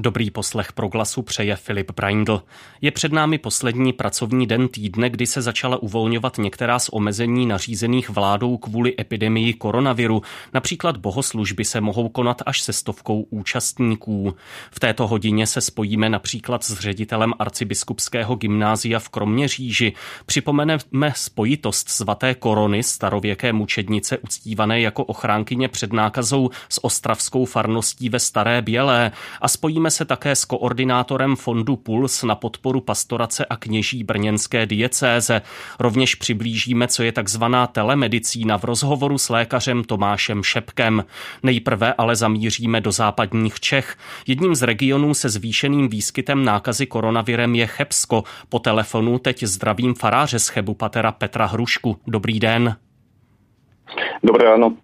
Dobrý poslech Proglasu přeje Filip Breindl. Je před námi poslední pracovní den týdne, kdy se začala uvolňovat některá z omezení nařízených vládou kvůli epidemii koronaviru. Například bohoslužby se mohou konat až se 100 účastníků. V této hodině se spojíme například s ředitelem arcibiskupského gymnázia v Kroměříži. Připomeneme spojitost svaté Korony, starověké mučednice uctívané jako ochránkyně před nákazou, s ostravskou farností ve Staré Bělé a spojíme se také s koordinátorem fondu PULS na podporu pastorace a kněží brněnské diecéze. Rovněž přiblížíme, co je takzvaná telemedicína, v rozhovoru s lékařem Tomášem Šebkem. Nejprve ale zamíříme do západních Čech. Jedním z regionů se zvýšeným výskytem nákazy koronavirem je Chebsko. Po telefonu teď zdravím faráře z Chebu patera Petra Hrušku. Dobrý den. Dobré ráno.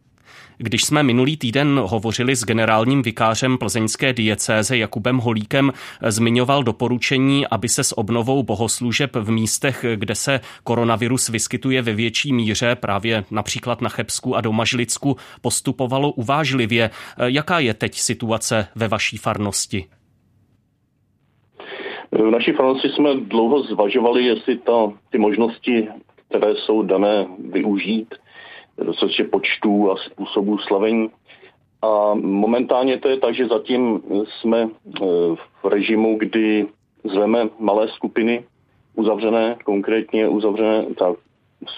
Když jsme minulý týden hovořili s generálním vikářem plzeňské diecéze Jakubem Holíkem, zmiňoval doporučení, aby se s obnovou bohoslužeb v místech, kde se koronavirus vyskytuje ve větší míře, právě například na Chebsku a Domažlicku, postupovalo uvážlivě. Jaká je teď situace ve vaší farnosti? V naší farnosti jsme dlouho zvažovali, jestli ty možnosti, které jsou dané, využít, což počtů a způsobů slavení. A momentálně to je tak, že zatím jsme v režimu, kdy zveme malé skupiny uzavřené, konkrétně uzavřené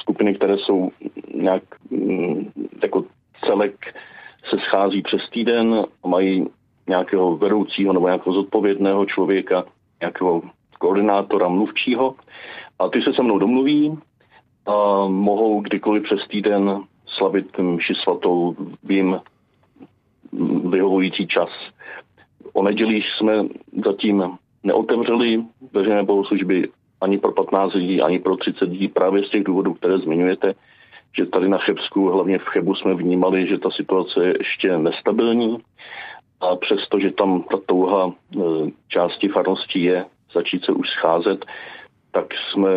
skupiny, které jsou nějak jako celek, se schází přes týden, mají nějakého vedoucího nebo nějakého zodpovědného člověka, nějakého koordinátora, mluvčího, a ty se se mnou domluví a mohou kdykoliv přes týden slavit mši svatou v jim vyhovující čas. O nedělích jsme zatím neotevřeli veřejné bohoslužby ani pro 15 lidí, ani pro 30 lidí, právě z těch důvodů, které zmiňujete, že tady na Chebsku, hlavně v Chebu, jsme vnímali, že ta situace je ještě nestabilní, a přesto, že tam ta touha části farnosti je začít se už scházet, tak jsme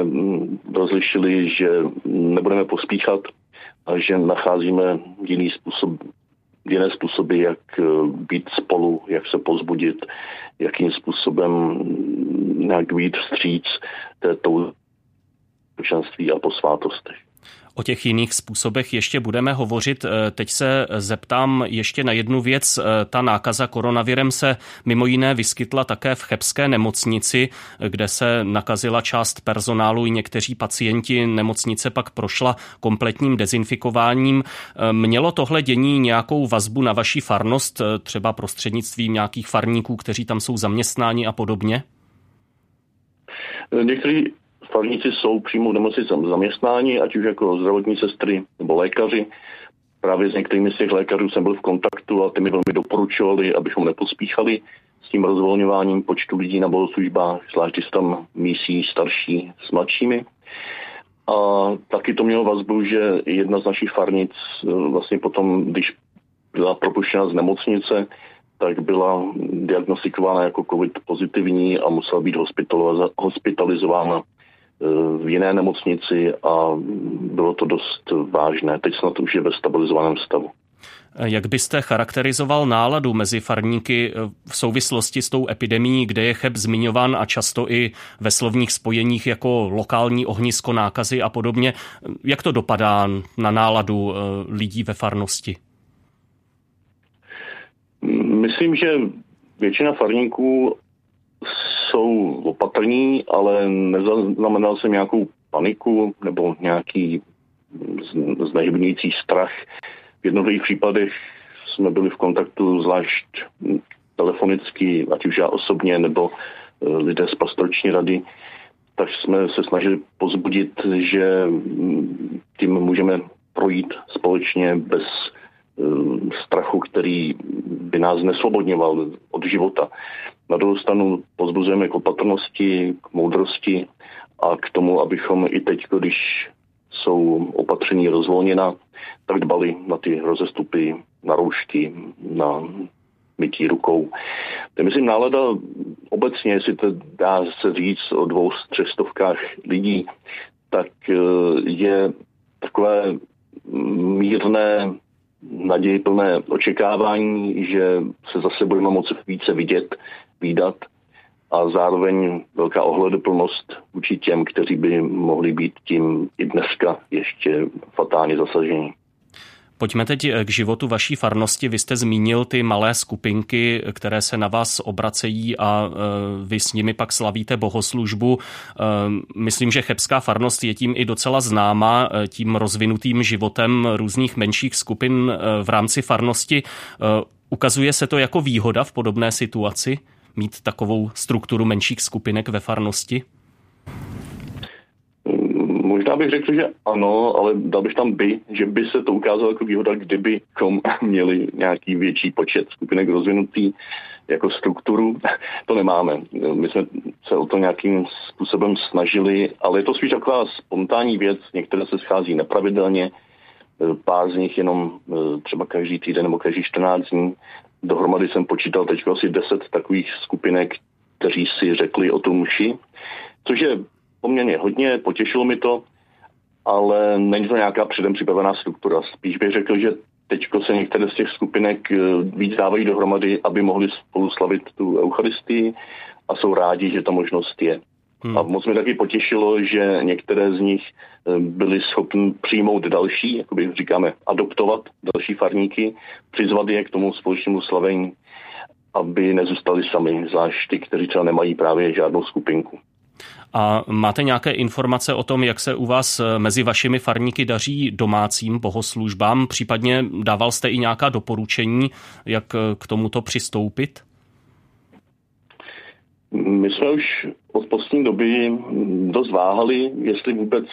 rozlišili, že nebudeme pospíchat a že nacházíme jiné způsoby, jak být spolu, jak se povzbudit, jakým způsobem nějak být vstříc této občanství a posvátostech. O těch jiných způsobech ještě budeme hovořit. Teď se zeptám ještě na jednu věc. Ta nákaza koronavirem se mimo jiné vyskytla také v chebské nemocnici, kde se nakazila část personálu i někteří pacienti. Nemocnice pak prošla kompletním dezinfikováním. Mělo tohle dění nějakou vazbu na vaši farnost, třeba prostřednictvím nějakých farníků, kteří tam jsou zaměstnáni a podobně? Někteří farníci jsou přímo v nemocnici zaměstnáni, ať už jako zdravotní sestry nebo lékaři. Právě s některými z těch lékařů jsem byl v kontaktu a ty mi velmi doporučovali, abychom nepospíchali s tím rozvolňováním počtu lidí na bohoslužbách, zvlášť když tam mísí starší s mladšími. A taky to mělo vazbu, že jedna z našich farnic vlastně potom, když byla propuštěna z nemocnice, tak byla diagnostikována jako covid pozitivní a musela být hospitalizována v jiné nemocnici a bylo to dost vážné. Teď snad už je ve stabilizovaném stavu. Jak byste charakterizoval náladu mezi farníky v souvislosti s tou epidemií, kde je Cheb zmiňován a často i ve slovních spojeních jako lokální ohnisko nákazy a podobně? Jak to dopadá na náladu lidí ve farnosti? Myslím, že většina farníků jsou opatrní, ale nezaznamenal jsem nějakou paniku nebo nějaký znehybňující strach. V jednotlivých případech jsme byli v kontaktu, zvlášť telefonicky, ať už já osobně nebo lidé z pastorační rady, tak jsme se snažili povzbudit, že tím můžeme projít společně bez strachu, který by nás nesvobodňoval od života. Na druhou stranu pozbuzujeme k opatrnosti, k moudrosti a k tomu, abychom i teď, když jsou opatření rozvolněna, tak dbali na ty rozestupy, na roušky, na mytí rukou. Myslím, nálada obecně, jestli to dá se říct o 200–300 lidí, tak je takové mírné nadějiplné očekávání, že se zase budeme moci více vidět, vídat a zároveň velká ohleduplnost vůči těm, kteří by mohli být tím i dneska ještě fatálně zasaženi. Pojďme teď k životu vaší farnosti. Vy jste zmínil ty malé skupinky, které se na vás obracejí a vy s nimi pak slavíte bohoslužbu. Myslím, že chebská farnost je tím i docela známá, tím rozvinutým životem různých menších skupin v rámci farnosti. Ukazuje se to jako výhoda v podobné situaci, mít takovou strukturu menších skupinek ve farnosti? Možná bych řekl, že ano, ale dal bych tam že by se to ukázalo jako výhoda, kdybychom měli nějaký větší počet skupinek rozvinutý jako strukturu. To nemáme. My jsme se o to nějakým způsobem snažili, ale je to spíš taková spontánní věc. Některé se schází nepravidelně, pár z nich jenom třeba každý týden nebo každý 14 dní. Dohromady jsem počítal teď asi 10 takových skupinek, kteří si řekli o tu mši, což je poměrně hodně, potěšilo mi to, ale není to nějaká předem připravená struktura. Spíš bych řekl, že teď se některé z těch skupinek víc dávají dohromady, aby mohli spolu slavit tu eucharistii a jsou rádi, že ta možnost je. A moc mě taky potěšilo, že některé z nich byly schopni přijmout další, jakoby říkáme, adoptovat další farníky, přizvat je k tomu společnému slavení, aby nezůstali sami, zvlášť ty, kteří třeba nemají právě žádnou skupinku. A máte nějaké informace o tom, jak se u vás mezi vašimi farníky daří domácím bohoslužbám? Případně dával jste i nějaká doporučení, jak k tomuto přistoupit? My jsme už od poslední doby dost váhali, jestli vůbec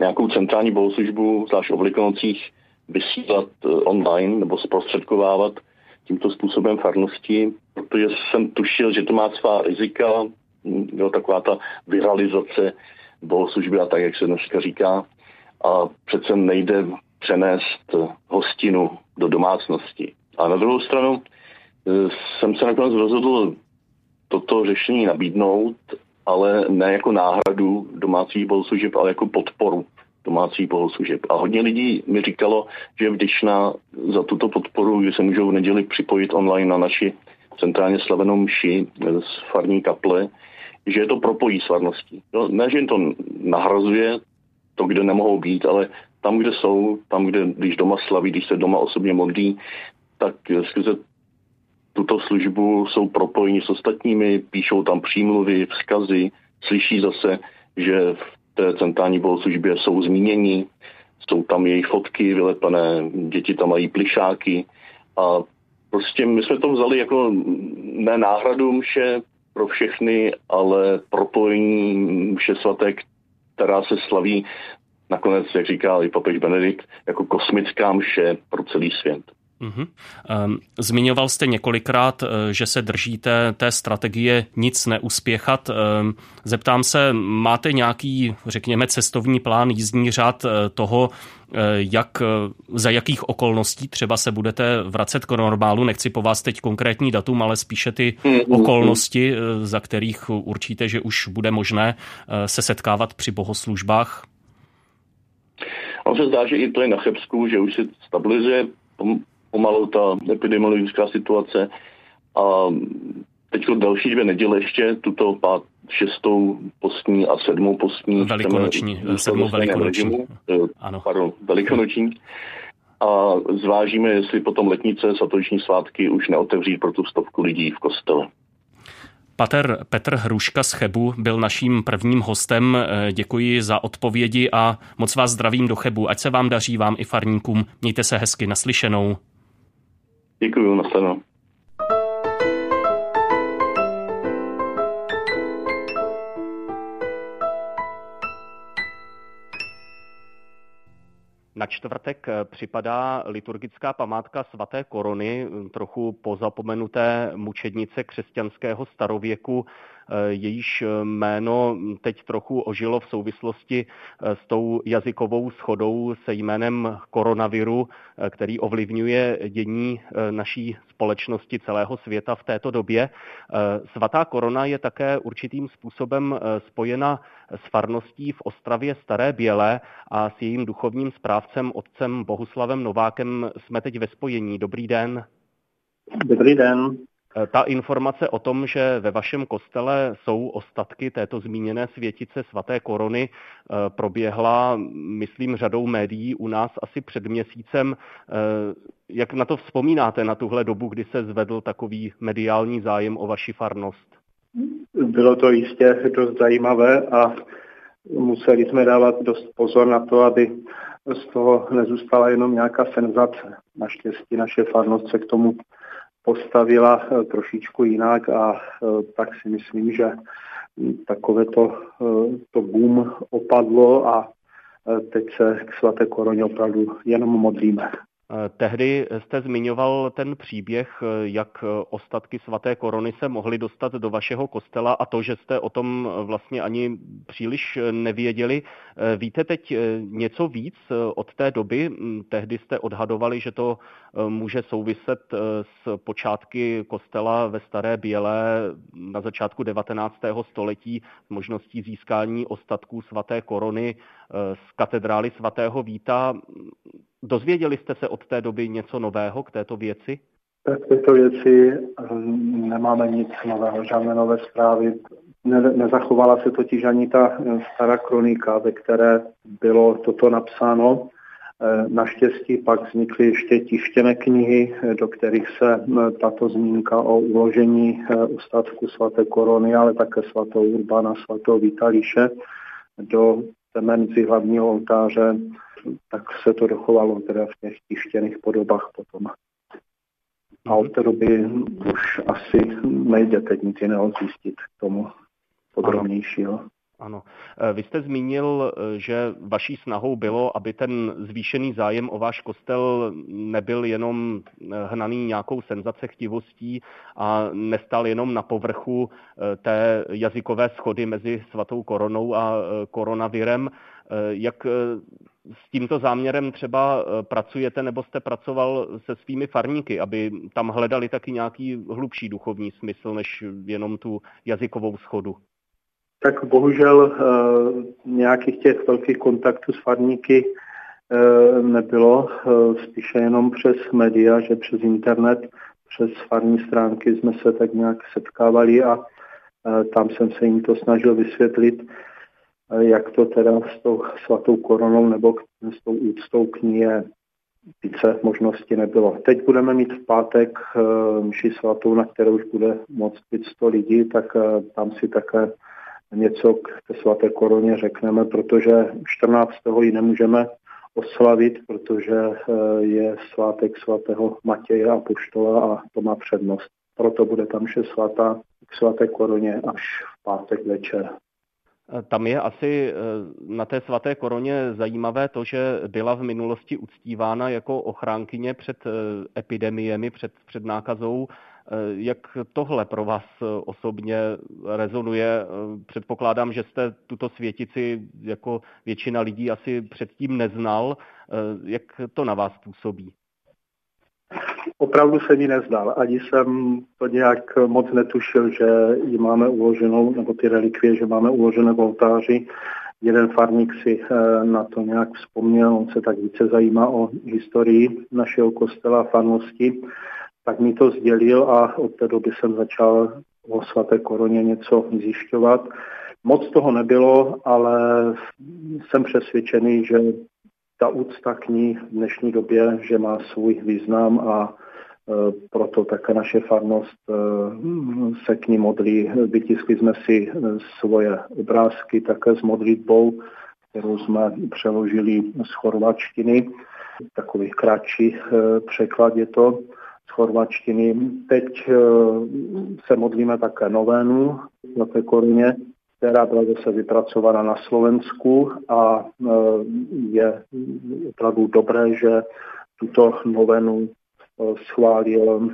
nějakou centrální bohoslužbu, zvlášť o Velikonocích, vysílat online nebo zprostředkovávat tímto způsobem farnosti, protože jsem tušil, že to má svá rizika, jo, taková ta viralizace bohoslužby a tak, jak se dneska říká. A přece nejde přenést hostinu do domácnosti. A na druhou stranu jsem se nakonec rozhodl toto řešení nabídnout, ale ne jako náhradu domácích bohoslužeb, ale jako podporu domácích bohoslužeb. A hodně lidí mi říkalo, že je vděčná za tuto podporu, že se můžou v neděli připojit online na naši centrálně slavenou mši z farní kaple, že je to propojí s farností. No, ne, že jim to nahrazuje, to, kde nemohou být, ale tam, kde jsou, tam, kde když doma slaví, když se doma osobně modlí, tak skrze tuto službu jsou propojeni s ostatními, píšou tam přímluvy, vzkazy, slyší zase, že v té centrální bohoslužbě jsou zmíněni, jsou tam jejich fotky vylepené, děti tam mají plyšáky a prostě my jsme to vzali jako ne náhradu mše pro všechny, ale propojení mše svaté, která se slaví nakonec, jak říká i papež Benedikt, jako kosmická mše pro celý svět. Zmiňoval jste několikrát, že se držíte té strategie nic neuspěchat. Zeptám se, máte nějaký, řekněme, cestovní plán, jízdní řád toho, za jakých okolností třeba se budete vracet k normálu? Nechci po vás teď konkrétní datum, ale spíše ty okolnosti, za kterých určíte, že už bude možné se setkávat při bohoslužbách? On se zdá, že i to je na Chebsku, že už se stabilizuje pomalu ta epidemiologická situace a teď další 2 neděle ještě, tuto 6. postní a 7. postní. Velikonoční. Ano. Pardon, velikonoční. A zvážíme, jestli potom letnice, svatoční svátky už neotevří pro tu 100 lidí v kostele. Petr Hruška z Chebu byl naším prvním hostem. Děkuji za odpovědi a moc vás zdravím do Chebu. Ať se vám daří, vám i farníkům. Mějte se hezky, naslyšenou. Děkuji, naslyšenou. Na čtvrtek připadá liturgická památka svaté Korony, trochu pozapomenuté mučednice křesťanského starověku jejíž jméno teď trochu ožilo v souvislosti s tou jazykovou shodou se jménem koronaviru, který ovlivňuje dění naší společnosti celého světa v této době. Svatá korona je také určitým způsobem spojena s farností v Ostravě Staré Bělé a s jejím duchovním správcem otcem Bohuslavem Novákem jsme teď ve spojení. Dobrý den. Dobrý den. Ta informace o tom, že ve vašem kostele jsou ostatky této zmíněné světice svaté korony, proběhla, myslím, řadou médií u nás asi před měsícem. Jak na to vzpomínáte, na tuhle dobu, kdy se zvedl takový mediální zájem o vaši farnost? Bylo to jistě dost zajímavé a museli jsme dávat dost pozor na to, aby z toho nezůstala jenom nějaká senzace. Naštěstí naše farnost se k tomu postavila trošičku jinak a tak si myslím, že takovéto boom opadlo a teď se k svaté koroně opravdu jenom modlíme. Tehdy jste zmiňoval ten příběh, jak ostatky svaté korony se mohly dostat do vašeho kostela a to, že jste o tom vlastně ani příliš nevěděli. Víte teď něco víc od té doby? Tehdy jste odhadovali, že to může souviset s počátky kostela ve Staré Bělé na začátku 19. století s možností získání ostatků svaté korony z katedrály svatého Víta. Dozvěděli jste se od té doby něco nového k této věci? K této věci nemáme nic nového, žádné nové zprávy. Nezachovala se totiž ani ta stará kronika, ve které bylo toto napsáno. Naštěstí pak vznikly ještě tištěné knihy, do kterých se tato zmínka o uložení ostatku svaté korony, ale také svatého Urbana, svatého Vitališe do temenci hlavního oltáře, tak se to dochovalo teda v těch tištěných podobách potom. A od té doby už asi nejde teď nic jiného zjistit k tomu podrobnějšího. Ano. Vy jste zmínil, že vaší snahou bylo, aby ten zvýšený zájem o váš kostel nebyl jenom hnaný nějakou senzacechtivostí a nestal jenom na povrchu té jazykové shody mezi svatou koronou a koronavirem. Jak s tímto záměrem třeba pracujete nebo jste pracoval se svými farníky, aby tam hledali taky nějaký hlubší duchovní smysl než jenom tu jazykovou shodu? Tak bohužel nějakých těch velkých kontaktů s farníky nebylo, spíše jenom přes média, že přes internet, přes farní stránky jsme se tak nějak setkávali a tam jsem se jim to snažil vysvětlit, jak to teda s tou svatou koronou nebo s tou úctou k ní je. Více možností nebylo. Teď budeme mít v pátek mši svatou, na kterou už bude moct být 100 lidí, tak tam si také něco k té svaté koroně řekneme, protože 14. ji nemůžeme oslavit, protože je svátek svatého Matěje apoštola a to má přednost. Proto bude tam mše svatá k svaté koroně až v pátek večer. Tam je asi na té svaté koroně zajímavé to, že byla v minulosti uctívána jako ochránkyně před epidemiemi, před nákazou. Jak tohle pro vás osobně rezonuje? Předpokládám, že jste tuto světici jako většina lidí asi předtím neznal. Jak to na vás působí? Opravdu se mi nezdal. Ani jsem to nějak moc netušil, že ji máme uloženou, nebo ty relikvie, že máme uložené v oltáři. Jeden farník si na to nějak vzpomněl, on se tak více zajímá o historii našeho kostela a farnosti. Tak mi to sdělil a od té doby jsem začal o svaté koroně něco zjišťovat. Moc toho nebylo, ale jsem přesvědčený, že ta úcta k ní v dnešní době, že má svůj význam a proto také naše farnost se k ní modlí. Vytiskli jsme si svoje obrázky také s modlitbou, kterou jsme přeložili z chorvačtiny. Takový kratší překlad je to z chorvačtiny. Teď se modlíme také novénu na té koruně, která byla zase vypracována na Slovensku a je opravdu dobré, že tuto novenu schválil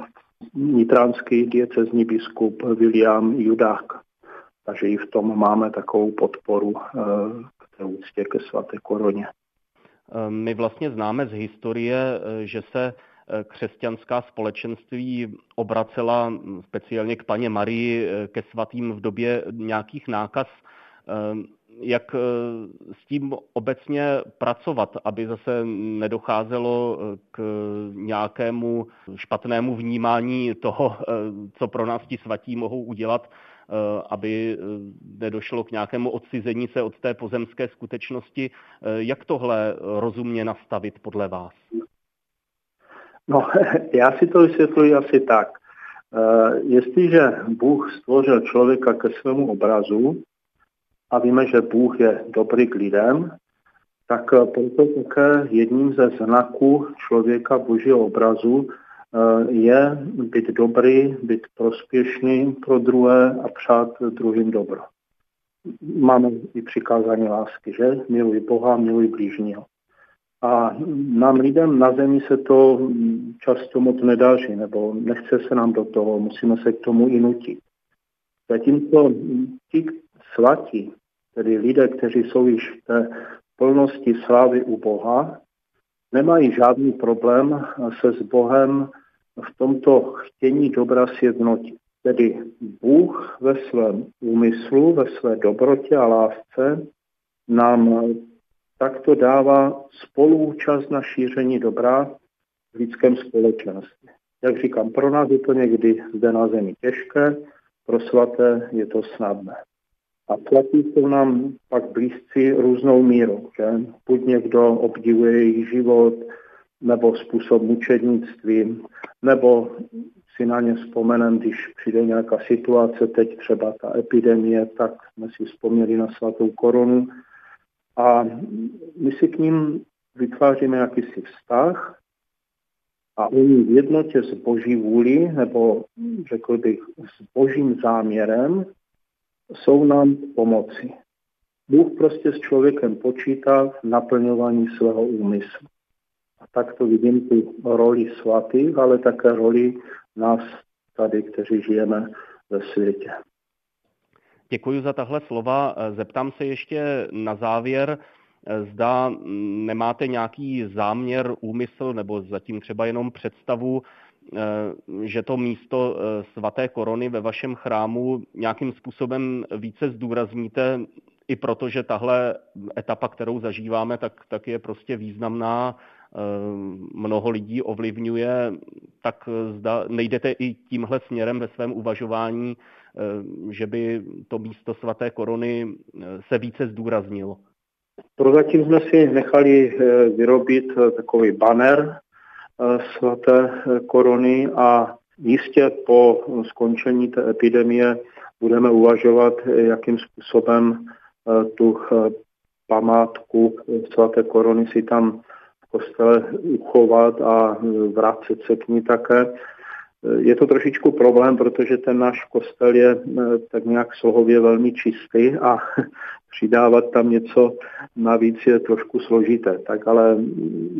nitránský diecezní biskup Viliam Judák. takže i v tom máme takovou podporu k té úctě ke svaté Koroně. My vlastně známe z historie, že se křesťanská společenství obracela speciálně k Panně Marii, ke svatým v době nějakých nákaz. Jak s tím obecně pracovat, aby zase nedocházelo k nějakému špatnému vnímání toho, co pro nás ti svatí mohou udělat, aby nedošlo k nějakému odcizení se od té pozemské skutečnosti. Jak tohle rozumně nastavit podle vás? No, já si to vysvětluji asi tak. Jestliže Bůh stvořil člověka ke svému obrazu a víme, že Bůh je dobrý k lidem, tak proto také jedním ze znaků člověka Božího obrazu je být dobrý, být prospěšný pro druhé a přát druhým dobro. Máme i přikázání lásky, že? Miluj Boha, miluj blížního. A nám lidem na zemi se to často moc nedaří, nebo nechce se nám do toho, musíme se k tomu i nutit. Zatímco ti svatí, tedy lidé, kteří jsou již v té plnosti slávy u Boha, nemají žádný problém se s Bohem v tomto chtění dobra sjednotit. Tedy Bůh ve svém úmyslu, ve své dobrotě a lásce nám takto dává spoluúčast na šíření dobra v lidském společenství. Jak říkám, pro nás je to někdy zde na zemi těžké, pro svaté je to snadné. A platí jsou nám pak blízci různou mírou, že? Buď někdo obdivuje jejich život, nebo způsob mučednictví, nebo si na ně vzpomenem, když přijde nějaká situace, teď třeba ta epidemie, tak jsme si vzpomněli na svatou Koronu. A my si k ním vytváříme jakýsi vztah a oni v jednotě s Boží vůli, nebo řekl bych s Božím záměrem, jsou nám pomoci. Bůh prostě s člověkem počítá v naplňování svého úmyslu. A tak to vidím tu roli svatých, ale také roli nás tady, kteří žijeme ve světě. Děkuji za tahle slova. Zeptám se ještě na závěr, zda nemáte nějaký záměr, úmysl nebo zatím třeba jenom představu, že to místo svaté Korony ve vašem chrámu nějakým způsobem více zdůrazníte, i protože tahle etapa, kterou zažíváme, tak je prostě významná, mnoho lidí ovlivňuje, tak zda nejdete i tímhle směrem ve svém uvažování, že by to místo svaté Korony se více zdůraznilo? Prozatím jsme si nechali vyrobit takový banner svaté Korony a jistě po skončení té epidemie budeme uvažovat, jakým způsobem tu památku svaté Korony si tam v kostele uchovat a vrátit se k ní také. Je to trošičku problém, protože ten náš kostel je tak nějak slohově velmi čistý a přidávat tam něco navíc je trošku složité. Tak ale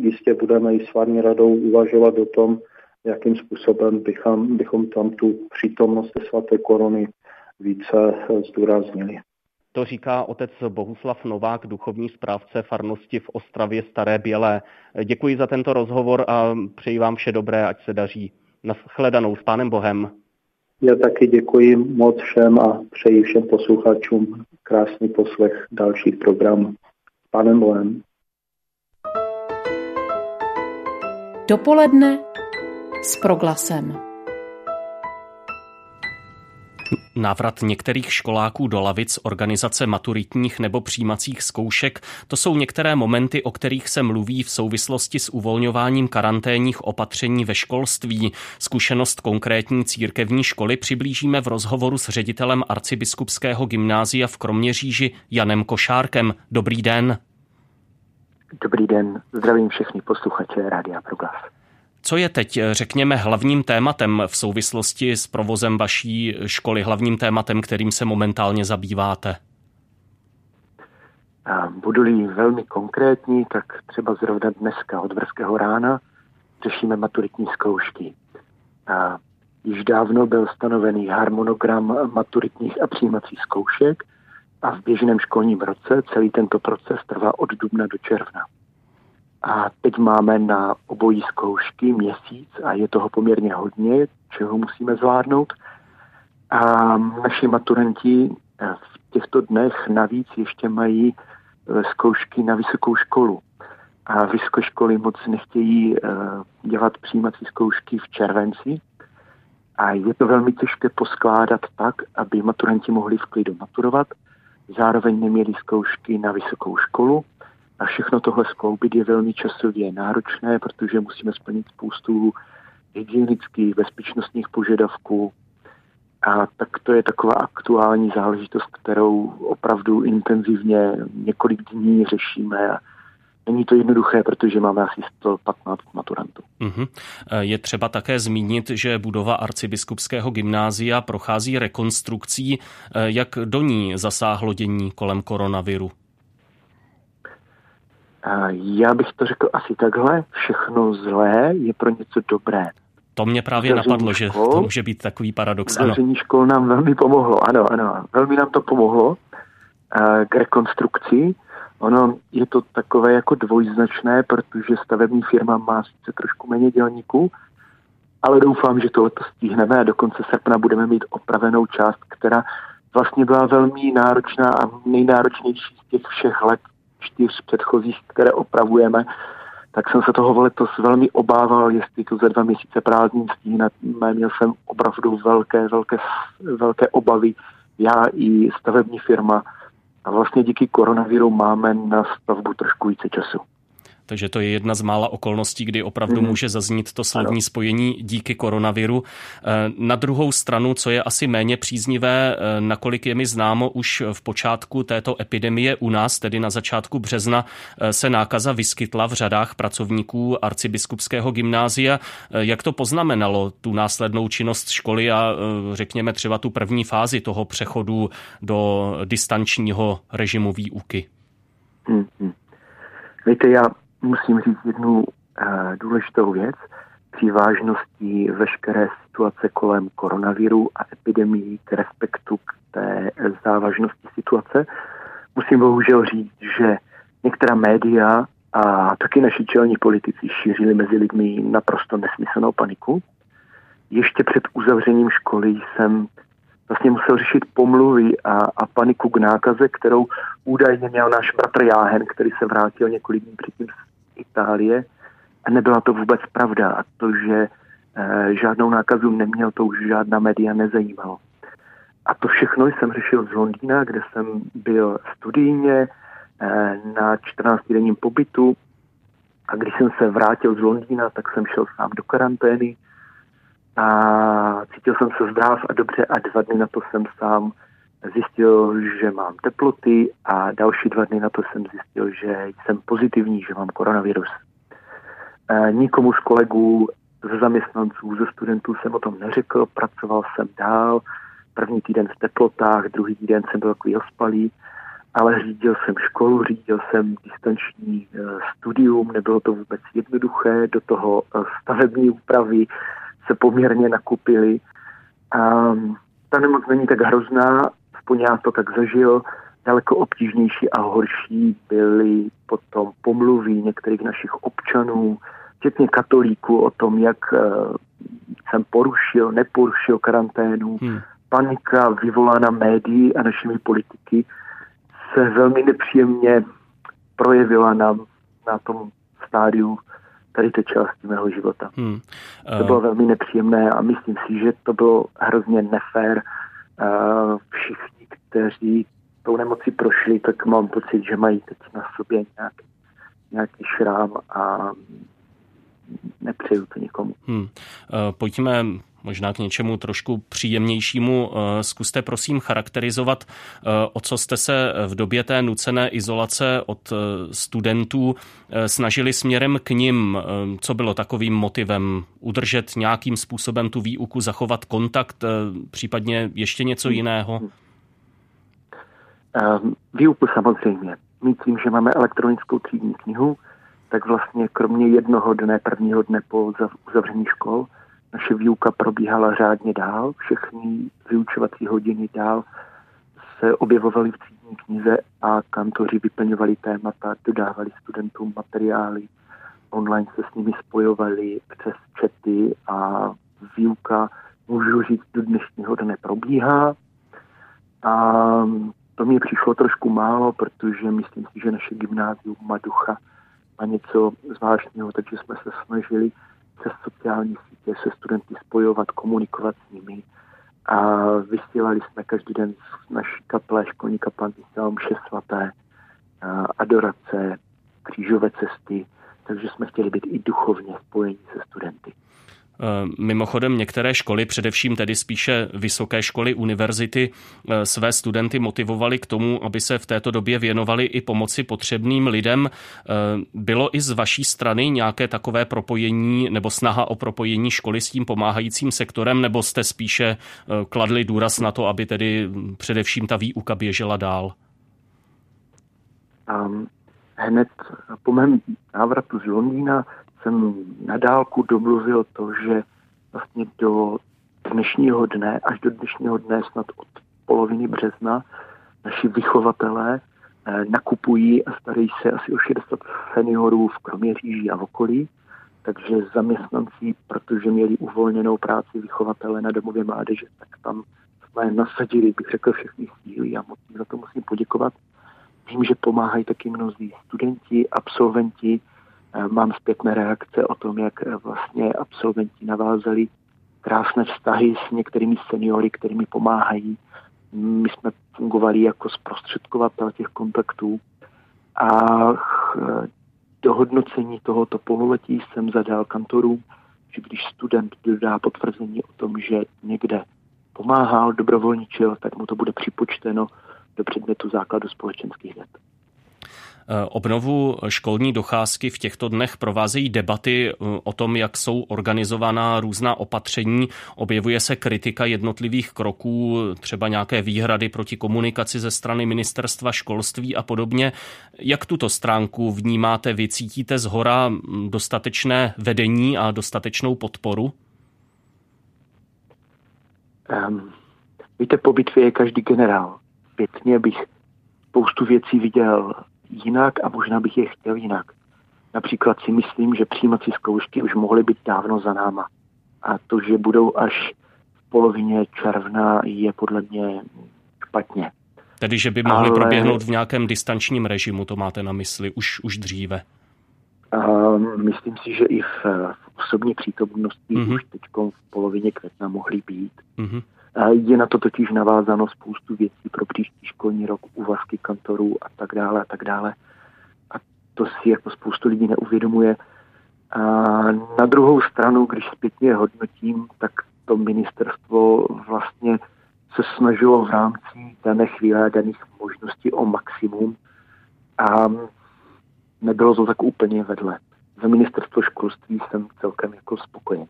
jistě budeme i s vámi radou uvažovat o tom, jakým způsobem bychom tam tu přítomnost svaté Korony více zdůraznili. To říká otec Bohuslav Novák, duchovní správce farnosti v Ostravě Staré Bělé. Děkuji za tento rozhovor a přeji vám vše dobré, ať se daří. Nashledanou, s Pánem Bohem. Já taky děkuji moc všem a přeji všem posluchačům krásný poslech dalších programů. S Pánem Bohem. Dopoledne s Proglasem. Návrat některých školáků do lavic, organizace maturitních nebo přijímacích zkoušek, to jsou některé momenty, o kterých se mluví v souvislosti s uvolňováním karanténních opatření ve školství. Zkušenost konkrétní církevní školy přiblížíme v rozhovoru s ředitelem arcibiskupského gymnázia v Kroměříži Janem Košárkem. Dobrý den. Dobrý den, zdravím všechny posluchače Rádia Proglas. Co je teď, řekněme, hlavním tématem v souvislosti s provozem vaší školy, hlavním tématem, kterým se momentálně zabýváte? Budu-li velmi konkrétní, tak třeba zrovna dneska od brzkého rána řešíme maturitní zkoušky. již dávno byl stanovený harmonogram maturitních a přijímacích zkoušek a v běžném školním roce celý tento proces trvá od dubna do června. A teď máme na obojí zkoušky měsíc a je toho poměrně hodně, čeho musíme zvládnout. A naši maturanti v těchto dnech navíc ještě mají zkoušky na vysokou školu. A vysoké školy moc nechtějí dělat přijímací zkoušky v červenci. A je to velmi těžké poskládat tak, aby maturanti mohli v klidu maturovat. Zároveň neměli zkoušky na vysokou školu. A všechno tohle skloubit je velmi časově náročné, protože musíme splnit spoustu hygienických, bezpečnostních požadavků. A tak to je taková aktuální záležitost, kterou opravdu intenzivně několik dní řešíme. Není to jednoduché, protože máme asi 115 maturantů. Je třeba také zmínit, že budova arcibiskupského gymnázia prochází rekonstrukcí. Jak do ní zasáhlo dění kolem koronaviru? Já bych to řekl asi takhle. Všechno zlé je pro něco dobré. To mě právě napadlo, že to může být takový paradox. Zavření škol nám velmi pomohlo, ano. Velmi nám to pomohlo k rekonstrukci. Ono je to takové jako dvojznačné, protože stavební firma má sice trošku méně dělníků, ale doufám, že tohle to stihneme a do konce srpna budeme mít opravenou část, která vlastně byla velmi náročná a nejnáročnější z těch všech let, 4 předchozích, které opravujeme, tak jsem se toho letos velmi obával, jestli to za 2 měsíce prázdnin stihneme. Měl jsem opravdu velké obavy, já i stavební firma. A vlastně díky koronaviru máme na stavbu trošku více času. Takže to je jedna z mála okolností, kdy opravdu může zaznít to slovní spojení díky koronaviru. Na druhou stranu, co je asi méně příznivé, nakolik je mi známo, už v počátku této epidemie u nás, tedy na začátku března, se nákaza vyskytla v řadách pracovníků arcibiskupského gymnázia. Jak to poznamenalo tu následnou činnost školy a řekněme třeba tu první fázi toho přechodu do distančního režimu výuky? Víte, já musím říct jednu důležitou věc. Při vážnosti veškeré situace kolem koronaviru a epidemii k respektu k té závažnosti situace musím bohužel říct, že některá média a taky naši čelní politici šířili mezi lidmi naprosto nesmyslnou paniku. Ještě před uzavřením školy jsem vlastně musel řešit pomluvy a paniku k nákaze, kterou údajně měl náš bratr Jáhen, který se vrátil několik dní předtím z Itálie. A nebyla to vůbec pravda. A to, že žádnou nákazu neměl, to už žádná média nezajímalo. A to všechno jsem řešil z Londýna, kde jsem byl studijně na 14-denním pobytu. A když jsem se vrátil z Londýna, tak jsem šel sám do karantény. A cítil jsem se zdrav a dobře a 2 dny na to jsem sám zjistil, že mám teploty a další 2 dny na to jsem zjistil, že jsem pozitivní, že mám koronavirus. Nikomu z kolegů, ze zaměstnanců, ze studentů jsem o tom neřekl, pracoval jsem dál, první týden v teplotách, druhý týden jsem byl takový ospalý, ale řídil jsem školu, řídil jsem distanční studium, nebylo to vůbec jednoduché, do toho stavební úpravy se poměrně nakupili. Ta nemoc není tak hrozná, aspoň já to tak zažil. Daleko obtížnější a horší byly potom pomluvy některých našich občanů, včetně katolíků, o tom, jak jsem porušil, neporušil karanténu. Panika vyvolána médií a našimi politiky se velmi nepříjemně projevila na tom stádiu tady té části mého života. To bylo velmi nepříjemné a myslím si, že to bylo hrozně nefér. Všichni, kteří tou nemocí prošli, tak mám pocit, že mají teď na sobě nějaký šrám a nepřeju to nikomu. Pojďme možná k něčemu trošku příjemnějšímu. Zkuste prosím charakterizovat, o co jste se v době té nucené izolace od studentů snažili směrem k nim. Co bylo takovým motivem? Udržet nějakým způsobem tu výuku, zachovat kontakt, případně ještě něco jiného? Výuku samozřejmě. My tím, že máme elektronickou třídní knihu, tak vlastně kromě jednoho dne, prvního dne po uzavření škol, naše výuka probíhala řádně dál, všechny vyučovací hodiny dál se objevovaly v třídní knize a kantoři vyplňovali témata, dodávali studentům materiály, online se s nimi spojovali přes chaty a výuka, můžu říct, do dnešního dne probíhá. A to mi přišlo trošku málo, protože myslím si, že naše gymnázium má ducha, má něco zvláštního, takže jsme se snažili přes sociální sítě se studenty spojovat, komunikovat s nimi a vysílali jsme každý den z naší kaple, školní kaplan vysílal mše svaté, adorace, křížové cesty, takže jsme chtěli být i duchovně spojení se studenty. Mimochodem některé školy, především tedy spíše vysoké školy, univerzity, své studenty motivovaly k tomu, aby se v této době věnovali i pomoci potřebným lidem. Bylo i z vaší strany nějaké takové propojení nebo snaha o propojení školy s tím pomáhajícím sektorem, nebo jste spíše kladli důraz na to, aby tedy především ta výuka běžela dál? Hned po mém návratu z Londýna jsem na dálku domluvil to, že vlastně do dnešního dne, až do dnešního dne snad od poloviny března, naši vychovatelé nakupují a starají se asi o 60 seniorů v Kroměříži a v okolí, takže zaměstnanci, protože měli uvolněnou práci vychovatele na domově mládeže, tak tam jsme nasadili, bych řekl, všechny síly a moc za to musím poděkovat. Vím, že pomáhají taky mnozí studenti, absolventi. Mám zpětné reakce o tom, jak vlastně absolventi navázali krásné vztahy s některými seniory, kterými pomáhají. My jsme fungovali jako zprostředkovatel těch kontaktů a do hodnocení tohoto pololetí jsem zadal kantorům, že když student dodá potvrzení o tom, že někde pomáhal, dobrovolničil, tak mu to bude připočteno do předmětu základu společenských věd. Obnovu školní docházky v těchto dnech provázejí debaty o tom, jak jsou organizovaná různá opatření. Objevuje se kritika jednotlivých kroků, třeba nějaké výhrady proti komunikaci ze strany ministerstva školství a podobně. Jak tuto stránku vnímáte? Vy cítíte zhora dostatečné vedení a dostatečnou podporu? Víte, po bitvě je každý generál. Pěkně bych spoustu věcí viděl jinak a možná bych je chtěl jinak. Například si myslím, že přijímací zkoušky už mohly být dávno za náma. A to, že budou až v polovině června, je podle mě špatně. Tedy, že by mohly proběhnout v nějakém distančním režimu, to máte na mysli, už dříve. Myslím si, že i v osobní přítomnosti už teď v polovině května mohly být. Je na to totiž navázáno spoustu věcí pro příští školní rok, úvazky kantorů a tak dále a tak dále. A to si jako spoustu lidí neuvědomuje. A na druhou stranu, když zpětně hodnotím, tak to ministerstvo vlastně se snažilo v rámci dané chvíle daných možností o maximum a nebylo to tak úplně vedle. Za ministerstvo školství jsem celkem jako spokojený.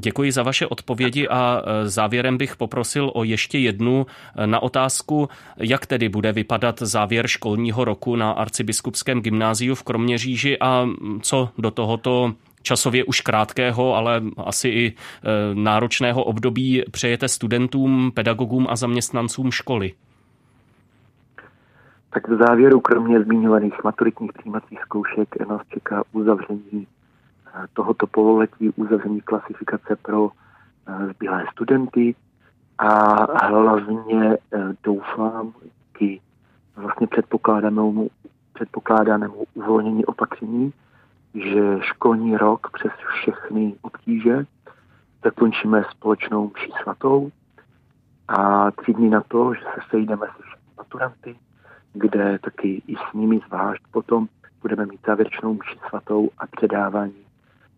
Děkuji za vaše odpovědi a závěrem bych poprosil o ještě jednu na otázku, jak tedy bude vypadat závěr školního roku na Arcibiskupském gymnáziu v Kroměříži a co do tohoto časově už krátkého, ale asi i náročného období přejete studentům, pedagogům a zaměstnancům školy. Tak v závěru kromě zmiňovaných maturitních přijímacích zkoušek nás čeká uzavření tohoto pololetí, uzavření klasifikace pro zbylé studenty a hlavně doufám i vlastně předpokládanému uvolnění opatření, že školní rok přes všechny obtíže zakončíme společnou mší svatou a 3 dny na to, že se sejdeme se všemi maturanty, kde taky i s nimi zvlášť potom budeme mít závěrečnou mši svatou a předávání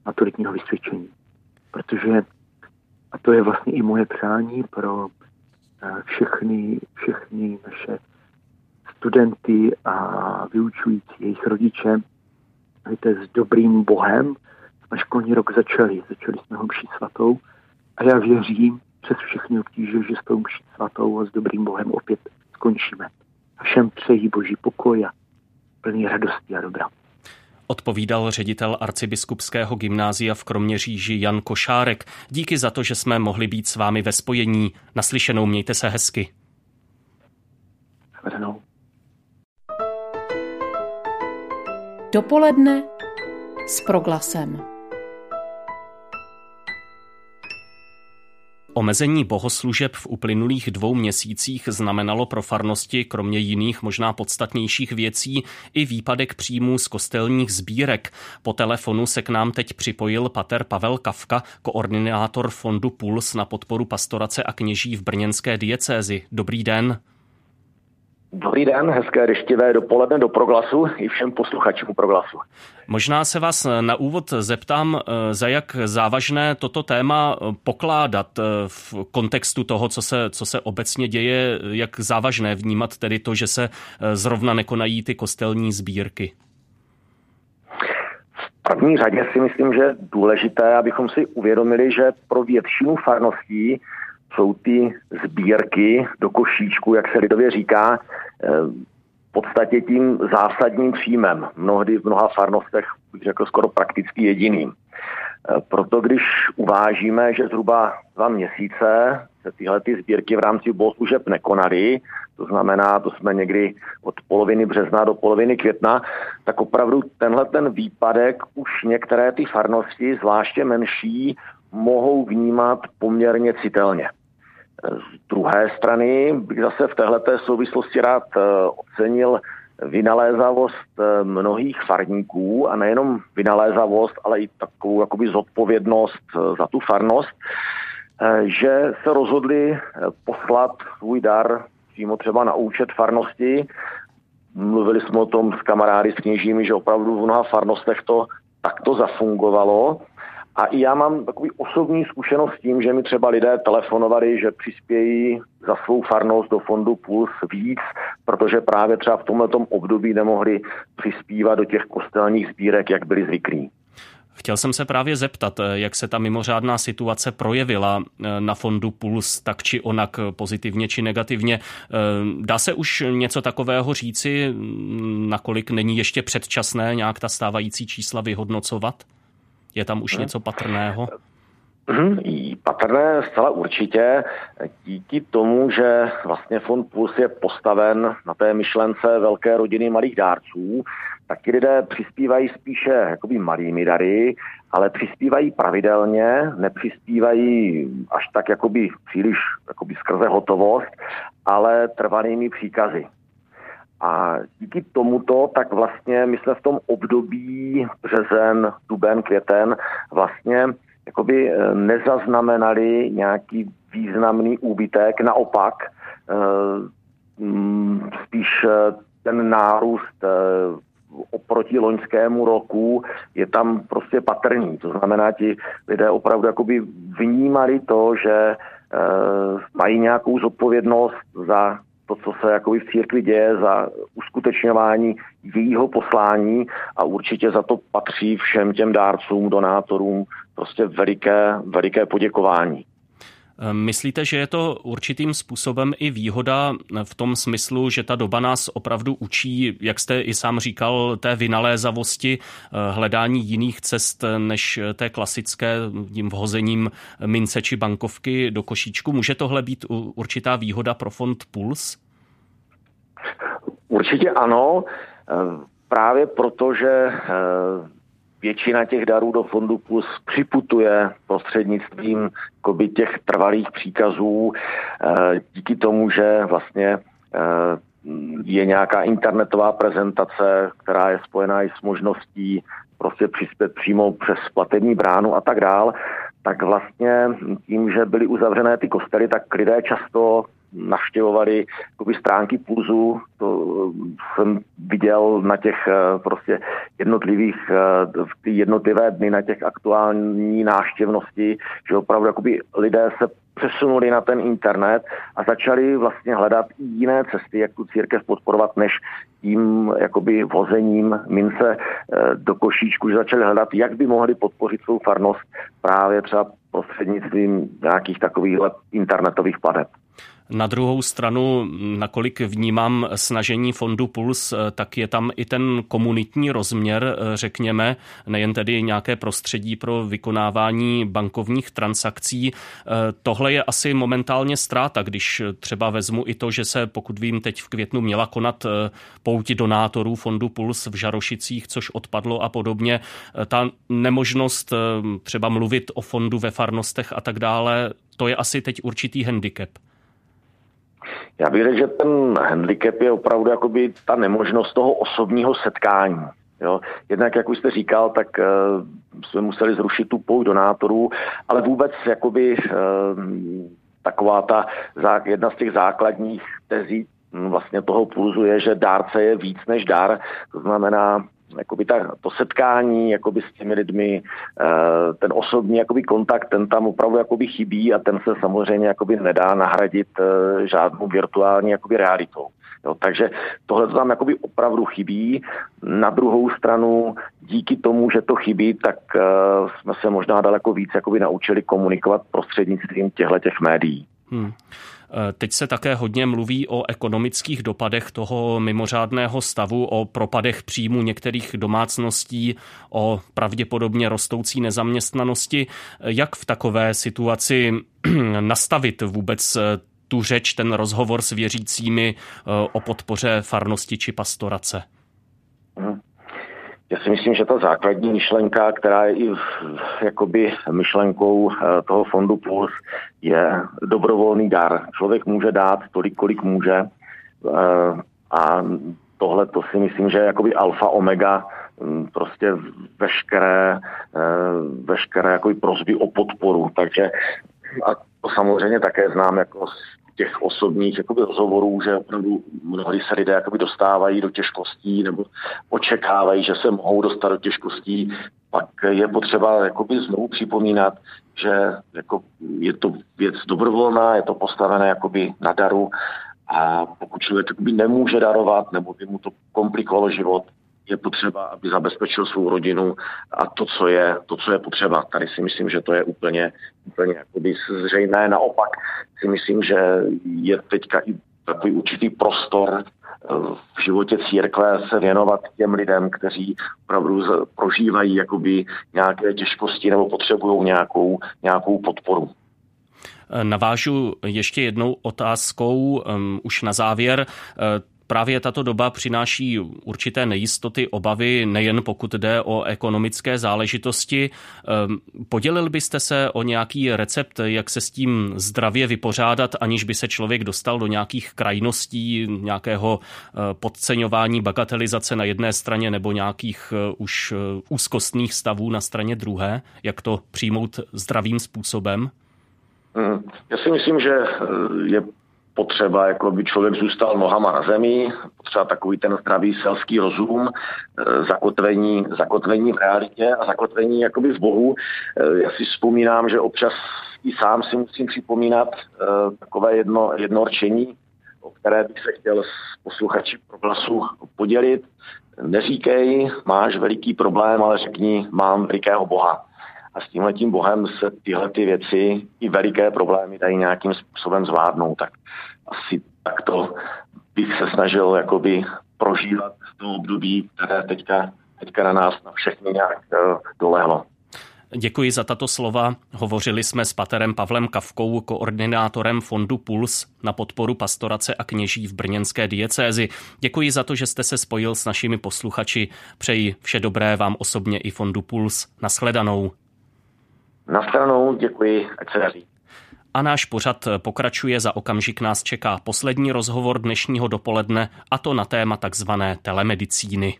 maturitního vysvědčení. Protože, a to je vlastně i moje přání pro všechny naše studenty a vyučující jejich rodiče, víte, s dobrým Bohem jsme školní rok začali jsme ho mší svatou a já věřím přes všechny obtíže, že s tou mší svatou a s dobrým Bohem opět skončíme. A všem přeji boží pokoj a plný radosti a dobra. odpovídal ředitel arcibiskupského gymnázia v Kroměříži Jan Košárek. Díky za to, že jsme mohli být s vámi ve spojení. Naslyšenou, mějte se hezky. Vedenou. Dopoledne s Proglasem. Omezení bohoslužeb v uplynulých 2 měsících znamenalo pro farnosti, kromě jiných možná podstatnějších věcí, i výpadek příjmů z kostelních sbírek. Po telefonu se k nám teď připojil pater Pavel Kafka, koordinátor fondu PULS na podporu pastorace a kněží v brněnské diecézi. Dobrý den. Dobrý den, hezké ryštivé dopoledne do Proglasu i všem posluchačům Proglasu. Možná se vás na úvod zeptám, za jak závažné toto téma pokládat v kontextu toho, co se obecně děje, jak závažné vnímat tedy to, že se zrovna nekonají ty kostelní sbírky. V první řadě si myslím, že je důležité, abychom si uvědomili, že pro většinu farností jsou ty sbírky do košíčku, jak se lidově říká, v podstatě tím zásadním příjmem. Mnohdy v mnoha farnostech, řekl, skoro prakticky jediným. Proto když uvážíme, že zhruba 2 měsíce se tyhle ty sbírky v rámci bohoslužeb nekonaly, to znamená, to jsme někdy od poloviny března do poloviny května, tak opravdu tenhle ten výpadek už některé ty farnosti, zvláště menší, mohou vnímat poměrně citelně. Z druhé strany bych zase v téhleté souvislosti rád ocenil vynalézavost mnohých farníků a nejenom vynalézavost, ale i takovou jakoby zodpovědnost za tu farnost, že se rozhodli poslat svůj dar přímo třeba na účet farnosti. Mluvili jsme o tom s kamarády, s kněžími, že opravdu v mnoha farnostech to takto zafungovalo. A i já mám takový osobní zkušenost s tím, že mi třeba lidé telefonovali, že přispějí za svou farnost do fondu PULS víc, protože právě třeba v tomhletom období nemohli přispívat do těch kostelních sbírek, jak byli zvyklí. Chtěl jsem se právě zeptat, jak se ta mimořádná situace projevila na fondu PULS, tak či onak, pozitivně či negativně. Dá se už něco takového říci, nakolik není ještě předčasné nějak ta stávající čísla vyhodnocovat? Je tam už něco patrného? Patrné zcela určitě. Díky tomu, že vlastně fond PULS je postaven na té myšlence velké rodiny malých dárců, tak ti lidé přispívají spíše jakoby malými dary, ale přispívají pravidelně, nepřispívají až tak jakoby příliš jakoby skrze hotovost, ale trvanými příkazy. A díky tomuto, tak vlastně my jsme v tom období březen, duben, květen vlastně jakoby nezaznamenali nějaký významný úbytek. Naopak spíš ten nárůst oproti loňskému roku je tam prostě patrný. To znamená, ti lidé opravdu jakoby vnímali to, že mají nějakou zodpovědnost za to, co se jakoby v církvi děje, za uskutečňování jejího poslání, a určitě za to patří všem těm dárcům, donátorům prostě veliké poděkování. Myslíte, že je to určitým způsobem i výhoda v tom smyslu, že ta doba nás opravdu učí, jak jste i sám říkal, té vynalézavosti, hledání jiných cest než té klasické tím vhozením mince či bankovky do košíčku? Může tohle být určitá výhoda pro fond PULS? Určitě ano, právě proto, že většina těch darů do fondu PULS připutuje prostřednictvím jakoby těch trvalých příkazů, díky tomu, že vlastně je nějaká internetová prezentace, která je spojená i s možností prostě přispět přímo přes platební bránu a tak dál, tak vlastně tím, že byly uzavřené ty kostely, tak lidé často navštěvovali stránky PULSu, to jsem viděl na těch prostě jednotlivých, v ty jednotlivé dny, na těch aktuální návštěvnosti, že opravdu jakoby lidé se přesunuli na ten internet a začali vlastně hledat jiné cesty, jak tu církev podporovat, než tím jakoby vhozením mince do košíčku, že začali hledat, jak by mohli podpořit svou farnost právě třeba prostřednictvím nějakých takových internetových plateb. Na druhou stranu, nakolik vnímám snažení fondu PULS, tak je tam i ten komunitní rozměr, řekněme, nejen tedy nějaké prostředí pro vykonávání bankovních transakcí. Tohle je asi momentálně ztráta, když třeba vezmu i to, že se, pokud vím, teď v květnu měla konat pouť donátorů fondu PULS v Žarošicích, což odpadlo a podobně. Ta nemožnost třeba mluvit o fondu ve farnostech a tak dále, to je asi teď určitý handicap. Já bych řekl, že ten handicap je opravdu jakoby ta nemožnost toho osobního setkání. Jo? Jednak, jak už jste říkal, tak jsme museli zrušit tu pouť donátorů, ale vůbec jakoby taková ta jedna z těch základních tezí vlastně toho PULSu je, že dárce je víc než dar, to znamená jakoby to setkání jakoby s těmi lidmi, ten osobní jakoby kontakt, ten tam opravdu jakoby chybí a ten se samozřejmě jakoby nedá nahradit žádnou virtuální jakoby realitou. Jo, takže tohle tam jakoby opravdu chybí. Na druhou stranu, díky tomu, že to chybí, tak jsme se možná daleko víc jakoby naučili komunikovat prostřednictvím těchto médií. Teď se také hodně mluví o ekonomických dopadech toho mimořádného stavu, o propadech příjmu některých domácností, o pravděpodobně rostoucí nezaměstnanosti. Jak v takové situaci nastavit vůbec tu řeč, ten rozhovor s věřícími o podpoře farnosti či pastorace? Já si myslím, že ta základní myšlenka, která je i jakoby myšlenkou toho fondu PULS, je dobrovolný dar. Člověk může dát tolik, kolik může, a tohle to si myslím, že je jakoby alfa omega prostě veškeré jakoby prosby o podporu. Takže a to samozřejmě také znám jako těch osobních jakoby rozhovorů, že opravdu mnohdy se lidé jakoby dostávají do těžkostí nebo očekávají, že se mohou dostat do těžkostí, pak je potřeba jakoby znovu připomínat, že jako je to věc dobrovolná, je to postavené jakoby na daru a pokud člověk jakoby nemůže darovat nebo by mu to komplikovalo život, je potřeba, aby zabezpečil svou rodinu a to, co je potřeba. Tady si myslím, že to je úplně jakoby zřejmé. Naopak si myslím, že je teďka i takový určitý prostor v životě církve se věnovat těm lidem, kteří opravdu prožívají jakoby nějaké těžkosti nebo potřebují nějakou podporu. Navážu ještě jednou otázkou už na závěr. Právě tato doba přináší určité nejistoty, obavy, nejen pokud jde o ekonomické záležitosti. Podělil byste se o nějaký recept, jak se s tím zdravě vypořádat, aniž by se člověk dostal do nějakých krajností, nějakého podceňování, bagatelizace na jedné straně nebo nějakých už úzkostných stavů na straně druhé? Jak to přijmout zdravým způsobem? Já si myslím, že je potřeba, jako by člověk zůstal nohama na zemi, potřeba takový ten zdravý selský rozum, zakotvení v realitě a zakotvení jakoby v Bohu. Já si vzpomínám, že občas i sám si musím připomínat takové jedno rčení, o které bych se chtěl s posluchači Proglasu podělit. Neříkej, máš veliký problém, ale řekni, mám velikého Boha. A s tímhletím Bohem se tyhle ty věci i veliké problémy dají nějakým způsobem zvládnout. Tak asi takto bych se snažil jakoby prožívat to období, které teďka na nás na všechny nějak dolehlo. Děkuji za tato slova. Hovořili jsme s paterem Pavlem Kafkou, koordinátorem fondu PULS na podporu pastorace a kněží v brněnské diecézi. Děkuji za to, že jste se spojil s našimi posluchači. Přeji vše dobré vám osobně i fondu PULS. Nashledanou. Na stranu, děkuji, ať se daří. A náš pořad pokračuje, za okamžik nás čeká poslední rozhovor dnešního dopoledne, a to na téma takzvané telemedicíny.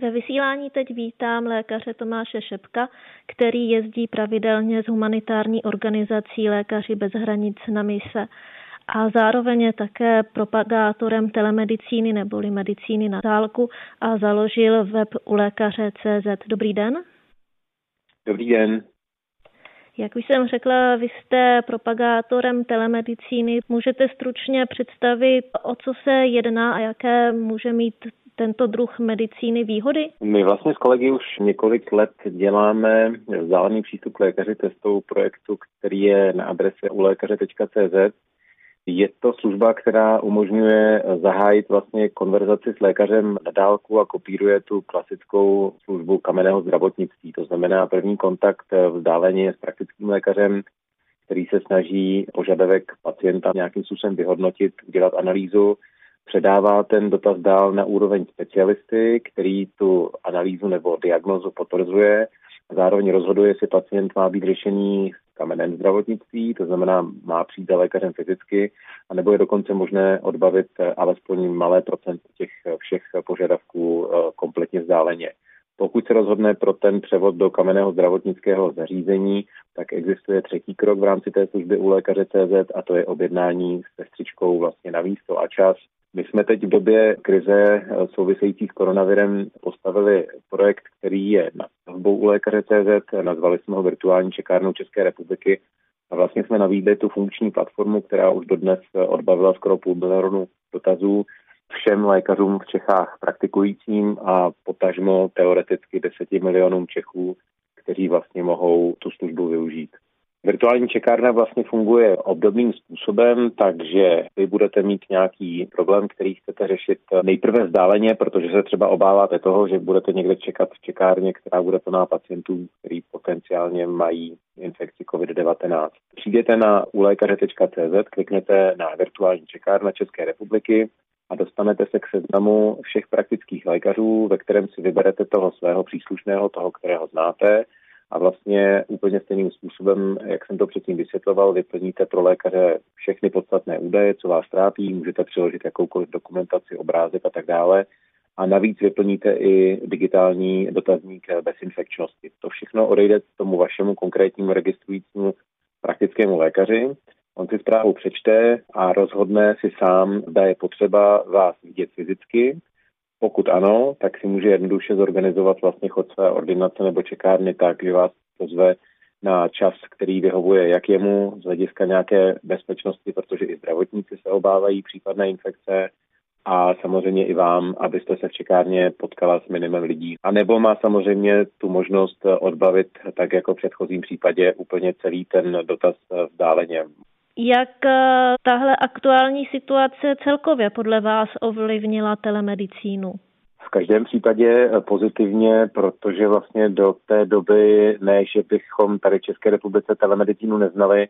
Ve vysílání teď vítám lékaře Tomáše Šebka, který jezdí pravidelně s humanitární organizací Lékaři bez hranic na mise. A zároveň je také propagátorem telemedicíny neboli medicíny na dálku a založil web ulékaře.cz. Dobrý den. Dobrý den. Jak už jsem řekla, vy jste propagátorem telemedicíny. Můžete stručně představit, o co se jedná a jaké může mít tento druh medicíny výhody? My vlastně s kolegy už několik let děláme vzdálený přístup k lékaři cestou projektu, který je na adrese ulékaře.cz. Je to služba, která umožňuje zahájit vlastně konverzaci s lékařem na dálku a kopíruje tu klasickou službu kamenného zdravotnictví. To znamená první kontakt vzdáleně s praktickým lékařem, který se snaží požadavek pacienta nějakým způsobem vyhodnotit, udělat analýzu, předává ten dotaz dál na úroveň specialisty, který tu analýzu nebo diagnózu potvrzuje. Zároveň rozhoduje, jestli pacient má být řešený v kamenném zdravotnictví, to znamená má přijít za lékařem fyzicky, anebo je dokonce možné odbavit alespoň malé procento těch všech požadavků kompletně vzdáleně. Pokud se rozhodne pro ten převod do kamenného zdravotnického zařízení, tak existuje třetí krok v rámci té služby ulékaře.cz a to je objednání s sestřičkou vlastně na místo a čas. My jsme teď v době krize související s koronavirem postavili projekt, který je nad stavbou ulékaře.cz, nazvali jsme ho virtuální čekárnou České republiky a vlastně jsme nabídli tu funkční platformu, která už dodnes odbavila skoro 500 000 dotazů všem lékařům v Čechách praktikujícím a potažmo teoreticky 10 milionům Čechů, kteří vlastně mohou tu službu využít. Virtuální čekárna vlastně funguje obdobným způsobem, takže vy budete mít nějaký problém, který chcete řešit nejprve vzdáleně, protože se třeba obáváte toho, že budete někde čekat v čekárně, která bude plná pacientů, který potenciálně mají infekci COVID-19. Přijdete na ulékaře.cz, kliknete na virtuální čekárna České republiky a dostanete se k seznamu všech praktických lékařů, ve kterém si vyberete toho svého příslušného, toho, kterého znáte. A vlastně úplně stejným způsobem, jak jsem to předtím vysvětloval, vyplníte pro lékaře všechny podstatné údaje, co vás trápí, můžete přiložit jakoukoliv dokumentaci, obrázek a tak dále. A navíc vyplníte i digitální dotazník bezinfekčnosti. To všechno odejde tomu vašemu konkrétnímu registrujícímu praktickému lékaři. On si zprávu přečte a rozhodne si sám, zda je potřeba vás vidět fyzicky. Pokud ano, tak si může jednoduše zorganizovat vlastně chod své ordinace nebo čekárny tak, že vás pozve na čas, který vyhovuje jak jemu z hlediska nějaké bezpečnosti, protože i zdravotníci se obávají případné infekce a samozřejmě i vám, abyste se v čekárně potkala s minimem lidí. A nebo má samozřejmě tu možnost odbavit, tak jako v předchozím případě, úplně celý ten dotaz vzdáleně. Jak tahle aktuální situace celkově podle vás ovlivnila telemedicínu? V každém případě pozitivně, protože vlastně do té doby, ne, že bychom tady v České republice telemedicínu neznali,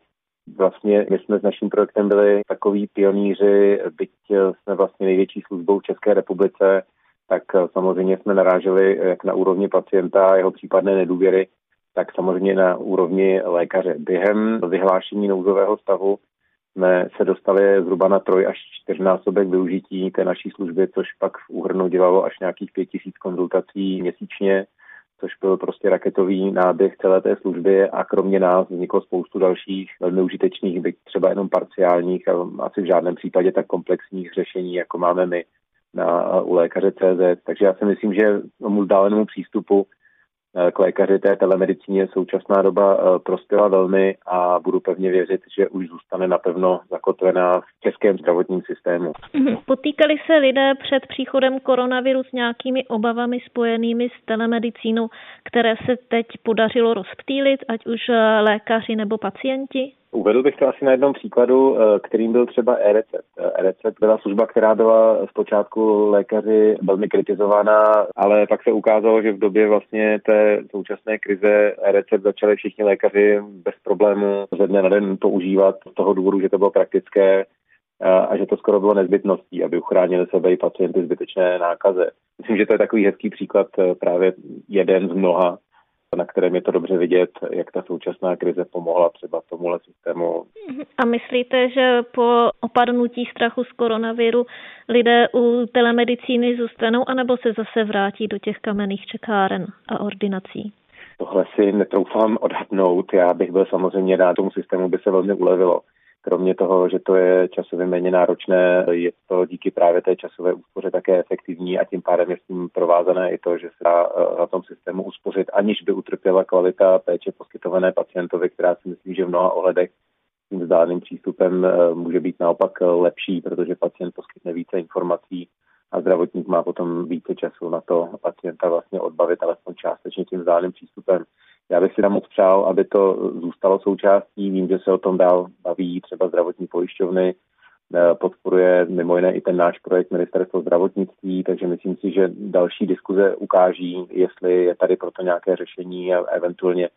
vlastně my jsme s naším projektem byli takoví pionýři, byť jsme vlastně největší službou v České republice, tak samozřejmě jsme naráželi jak na úrovni pacienta, jeho případné nedůvěry, tak samozřejmě na úrovni lékaře. Během vyhlášení nouzového stavu jsme se dostali zhruba na 3- až 4násobek využití té naší služby, což pak v úhrnu dělalo až nějakých 5 000 konzultací měsíčně, což byl prostě raketový náběh celé té služby a kromě nás vzniklo spoustu dalších velmi užitečných, byť třeba jenom parciálních a asi v žádném případě tak komplexních řešení, jako máme my na ulékaře.cz. Takže já si myslím, že tomu vzdálenému přístupu k lékaři té telemedicíně současná doba prospěla velmi a budu pevně věřit, že už zůstane napevno zakotvená v českém zdravotním systému. Potýkali se lidé před příchodem koronaviru s nějakými obavami spojenými s telemedicínou, které se teď podařilo rozptýlit, ať už lékaři nebo pacienti? Uvedl bych to asi na jednom příkladu, kterým byl třeba e-recept. E-recept byla služba, která byla zpočátku lékaři velmi kritizována, ale pak se ukázalo, že v době vlastně té současné krize e-recept začali všichni lékaři bez problému ze dne na den používat z toho důvodu, že to bylo praktické a že to skoro bylo nezbytností, aby uchránili sebe i pacienty zbytečné nákaze. Myslím, že to je takový hezký příklad, právě jeden z mnoha, na kterém je to dobře vidět, jak ta současná krize pomohla třeba tomuhle systému. A myslíte, že po opadnutí strachu z koronaviru lidé u telemedicíny zůstanou, anebo se zase vrátí do těch kamenných čekáren a ordinací? Tohle si netroufám odhadnout. Já bych byl samozřejmě rád, tomu systému by se velmi ulevilo. Kromě toho, že to je časově méně náročné, je to díky právě té časové úspoře také efektivní a tím pádem je s tím provázané i to, že se dá na tom systému uspořit, aniž by utrpěla kvalita péče poskytované pacientovi, která si myslím, že v mnoha ohledech tím vzdáleným přístupem může být naopak lepší, protože pacient poskytne více informací a a zdravotník má potom více času na to pacienta vlastně odbavit alespoň částečně tím vzájemným přístupem. Já bych si tam moc přál, aby to zůstalo součástí. Vím, že se o tom dál baví třeba zdravotní pojišťovny, podporuje mimo jiné i ten náš projekt Ministerstvo zdravotnictví, takže myslím si, že další diskuze ukáží, jestli je tady proto nějaké řešení a eventuálně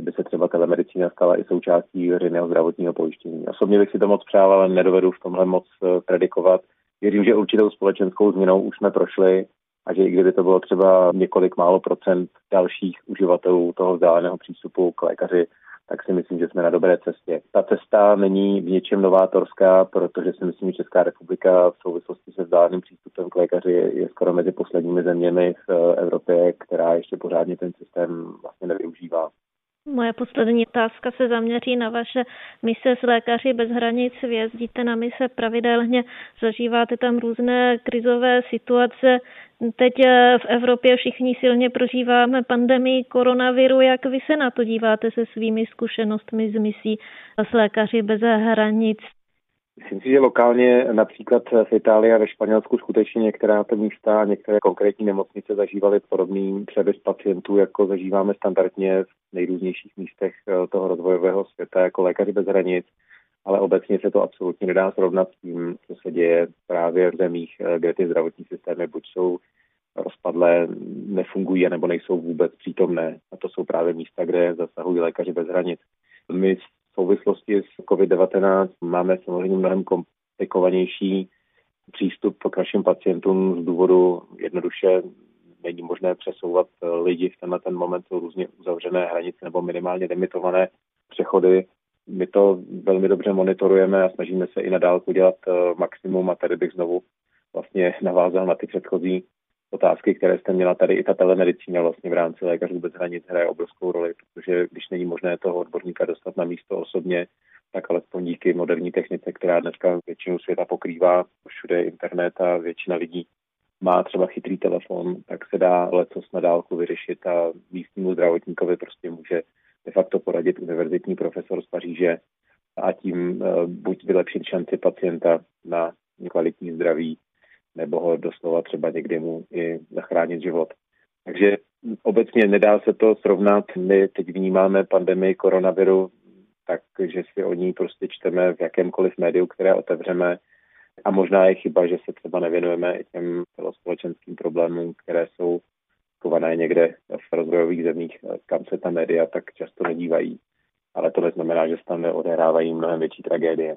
by se třeba telemedicína stala i součástí veřejného zdravotního pojištění. Osobně bych si to moc přál, ale nedovedu v tomhle moc predikovat. Věřím, že určitou společenskou změnou už jsme prošli a že i kdyby to bylo třeba několik málo procent dalších uživatelů toho vzdáleného přístupu k lékaři, tak si myslím, že jsme na dobré cestě. Ta cesta není v něčem novátorská, protože si myslím, že Česká republika v souvislosti se vzdáleným přístupem k lékaři je skoro mezi posledními zeměmi v Evropě, která ještě pořádně ten systém vlastně nevyužívá. Moje poslední otázka se zaměří na vaše mise s Lékaři bez hranic. Vy jezdíte na mise pravidelně, zažíváte tam různé krizové situace. Teď v Evropě všichni silně prožíváme pandemii koronaviru. Jak vy se na to díváte se svými zkušenostmi z misí s Lékaři bez hranic? Myslím si, že lokálně například v Itálii a ve Španělsku skutečně některá ta místa, některé konkrétní nemocnice zažívaly podobný převis pacientů, jako zažíváme standardně v nejrůznějších místech toho rozvojového světa jako Lékaři bez hranic, ale obecně se to absolutně nedá srovnat s tím, co se děje právě v zemích, kde ty zdravotní systémy buď jsou rozpadlé, nefungují, nebo nejsou vůbec přítomné. A to jsou právě místa, kde zasahují Lékaři bez hranic. My v souvislosti s COVID-19 máme samozřejmě mnohem komplikovanější přístup k našim pacientům z důvodu jednoduše není možné přesouvat lidi v tenhle ten moment, jsou různě uzavřené hranice nebo minimálně limitované přechody. My to velmi dobře monitorujeme a snažíme se i nadál udělat maximum a tady bych znovu vlastně navázal na ty předchozí otázky, které jste měla tady, i ta telemedicína vlastně v rámci Lékařů bez hranic hraje obrovskou roli, protože když není možné toho odborníka dostat na místo osobně, tak alespoň díky moderní technice, která dneska většinu světa pokrývá, všude je internet a většina lidí má třeba chytrý telefon, tak se dá lecos na dálku vyřešit a místnímu zdravotníkovi prostě může de facto poradit univerzitní profesor z Paříže a tím buď vylepšit šanci pacienta na kvalitní zdraví, nebo ho doslova třeba někdy mu i zachránit život. Takže obecně nedá se to srovnat. My teď vnímáme pandemii koronaviru, takže si o ní prostě čteme v jakémkoliv médiu, které otevřeme. A možná je chyba, že se třeba nevěnujeme i těm celospolečenským problémům, které jsou kované někde v rozvojových zemích, kam se ta média tak často nedívají. Ale to neznamená, že se tam neodehrávají mnohem větší tragédie.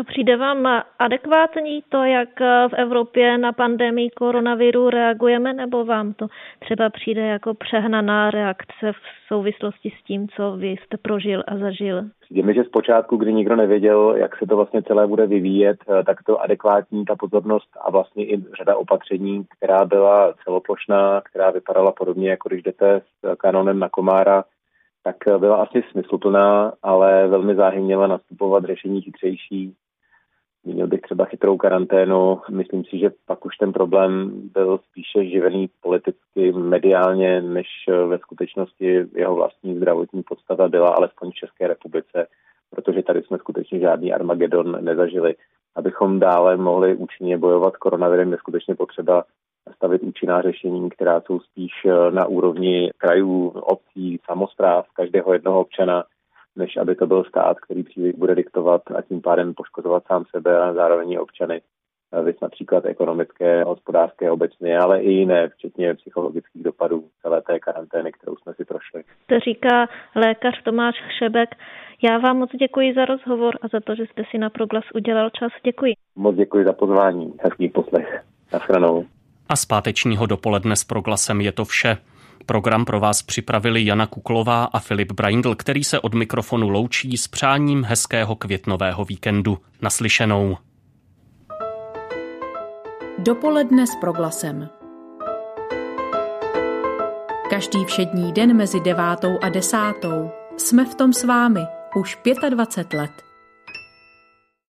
A přijde vám adekvátní to, jak v Evropě na pandemii koronaviru reagujeme, nebo vám to třeba přijde jako přehnaná reakce v souvislosti s tím, co vy jste prožil a zažil? Přijde mi, že zpočátku, kdy nikdo nevěděl, jak se to vlastně celé bude vyvíjet, tak to adekvátní, ta pozornost a vlastně i řada opatření, která byla celoplošná, která vypadala podobně, jako když jdete s kanonem na komára, tak byla asi smysluplná, ale velmi záhy měla nastupovat řešení chytřejší. Měl bych třeba chytrou karanténu. Myslím si, že pak už ten problém byl spíše živený politicky, mediálně, než ve skutečnosti jeho vlastní zdravotní podstata byla, alespoň v České republice, protože tady jsme skutečně žádný Armagedon nezažili. Abychom dále mohli účinně bojovat s koronavirem, je skutečně potřeba nastavit účinná řešení, která jsou spíš na úrovni krajů, obcí, samospráv, každého jednoho občana, než aby to byl stát, který příliš bude diktovat a tím pádem poškozovat sám sebe a zároveň občany. Věc například ekonomické, hospodářské obecně, ale i jiné, včetně psychologických dopadů celé té karantény, kterou jsme si prošli. To říká lékař Tomáš Šebek. Já vám moc děkuji za rozhovor a za to, že jste si na Proglas udělal čas. Děkuji. Moc děkuji za pozvání. Hezký poslech. Nashledanou. A z pátečního dopoledne s Proglasem je to vše. Program pro vás připravili Jana Kuklová a Filip Breindl, který se od mikrofonu loučí s přáním hezkého květnového víkendu. Naslyšenou. Dopoledne s Proglasem. Každý všední den mezi 9:00 a 10:00. Jsme v tom s vámi už 25 let.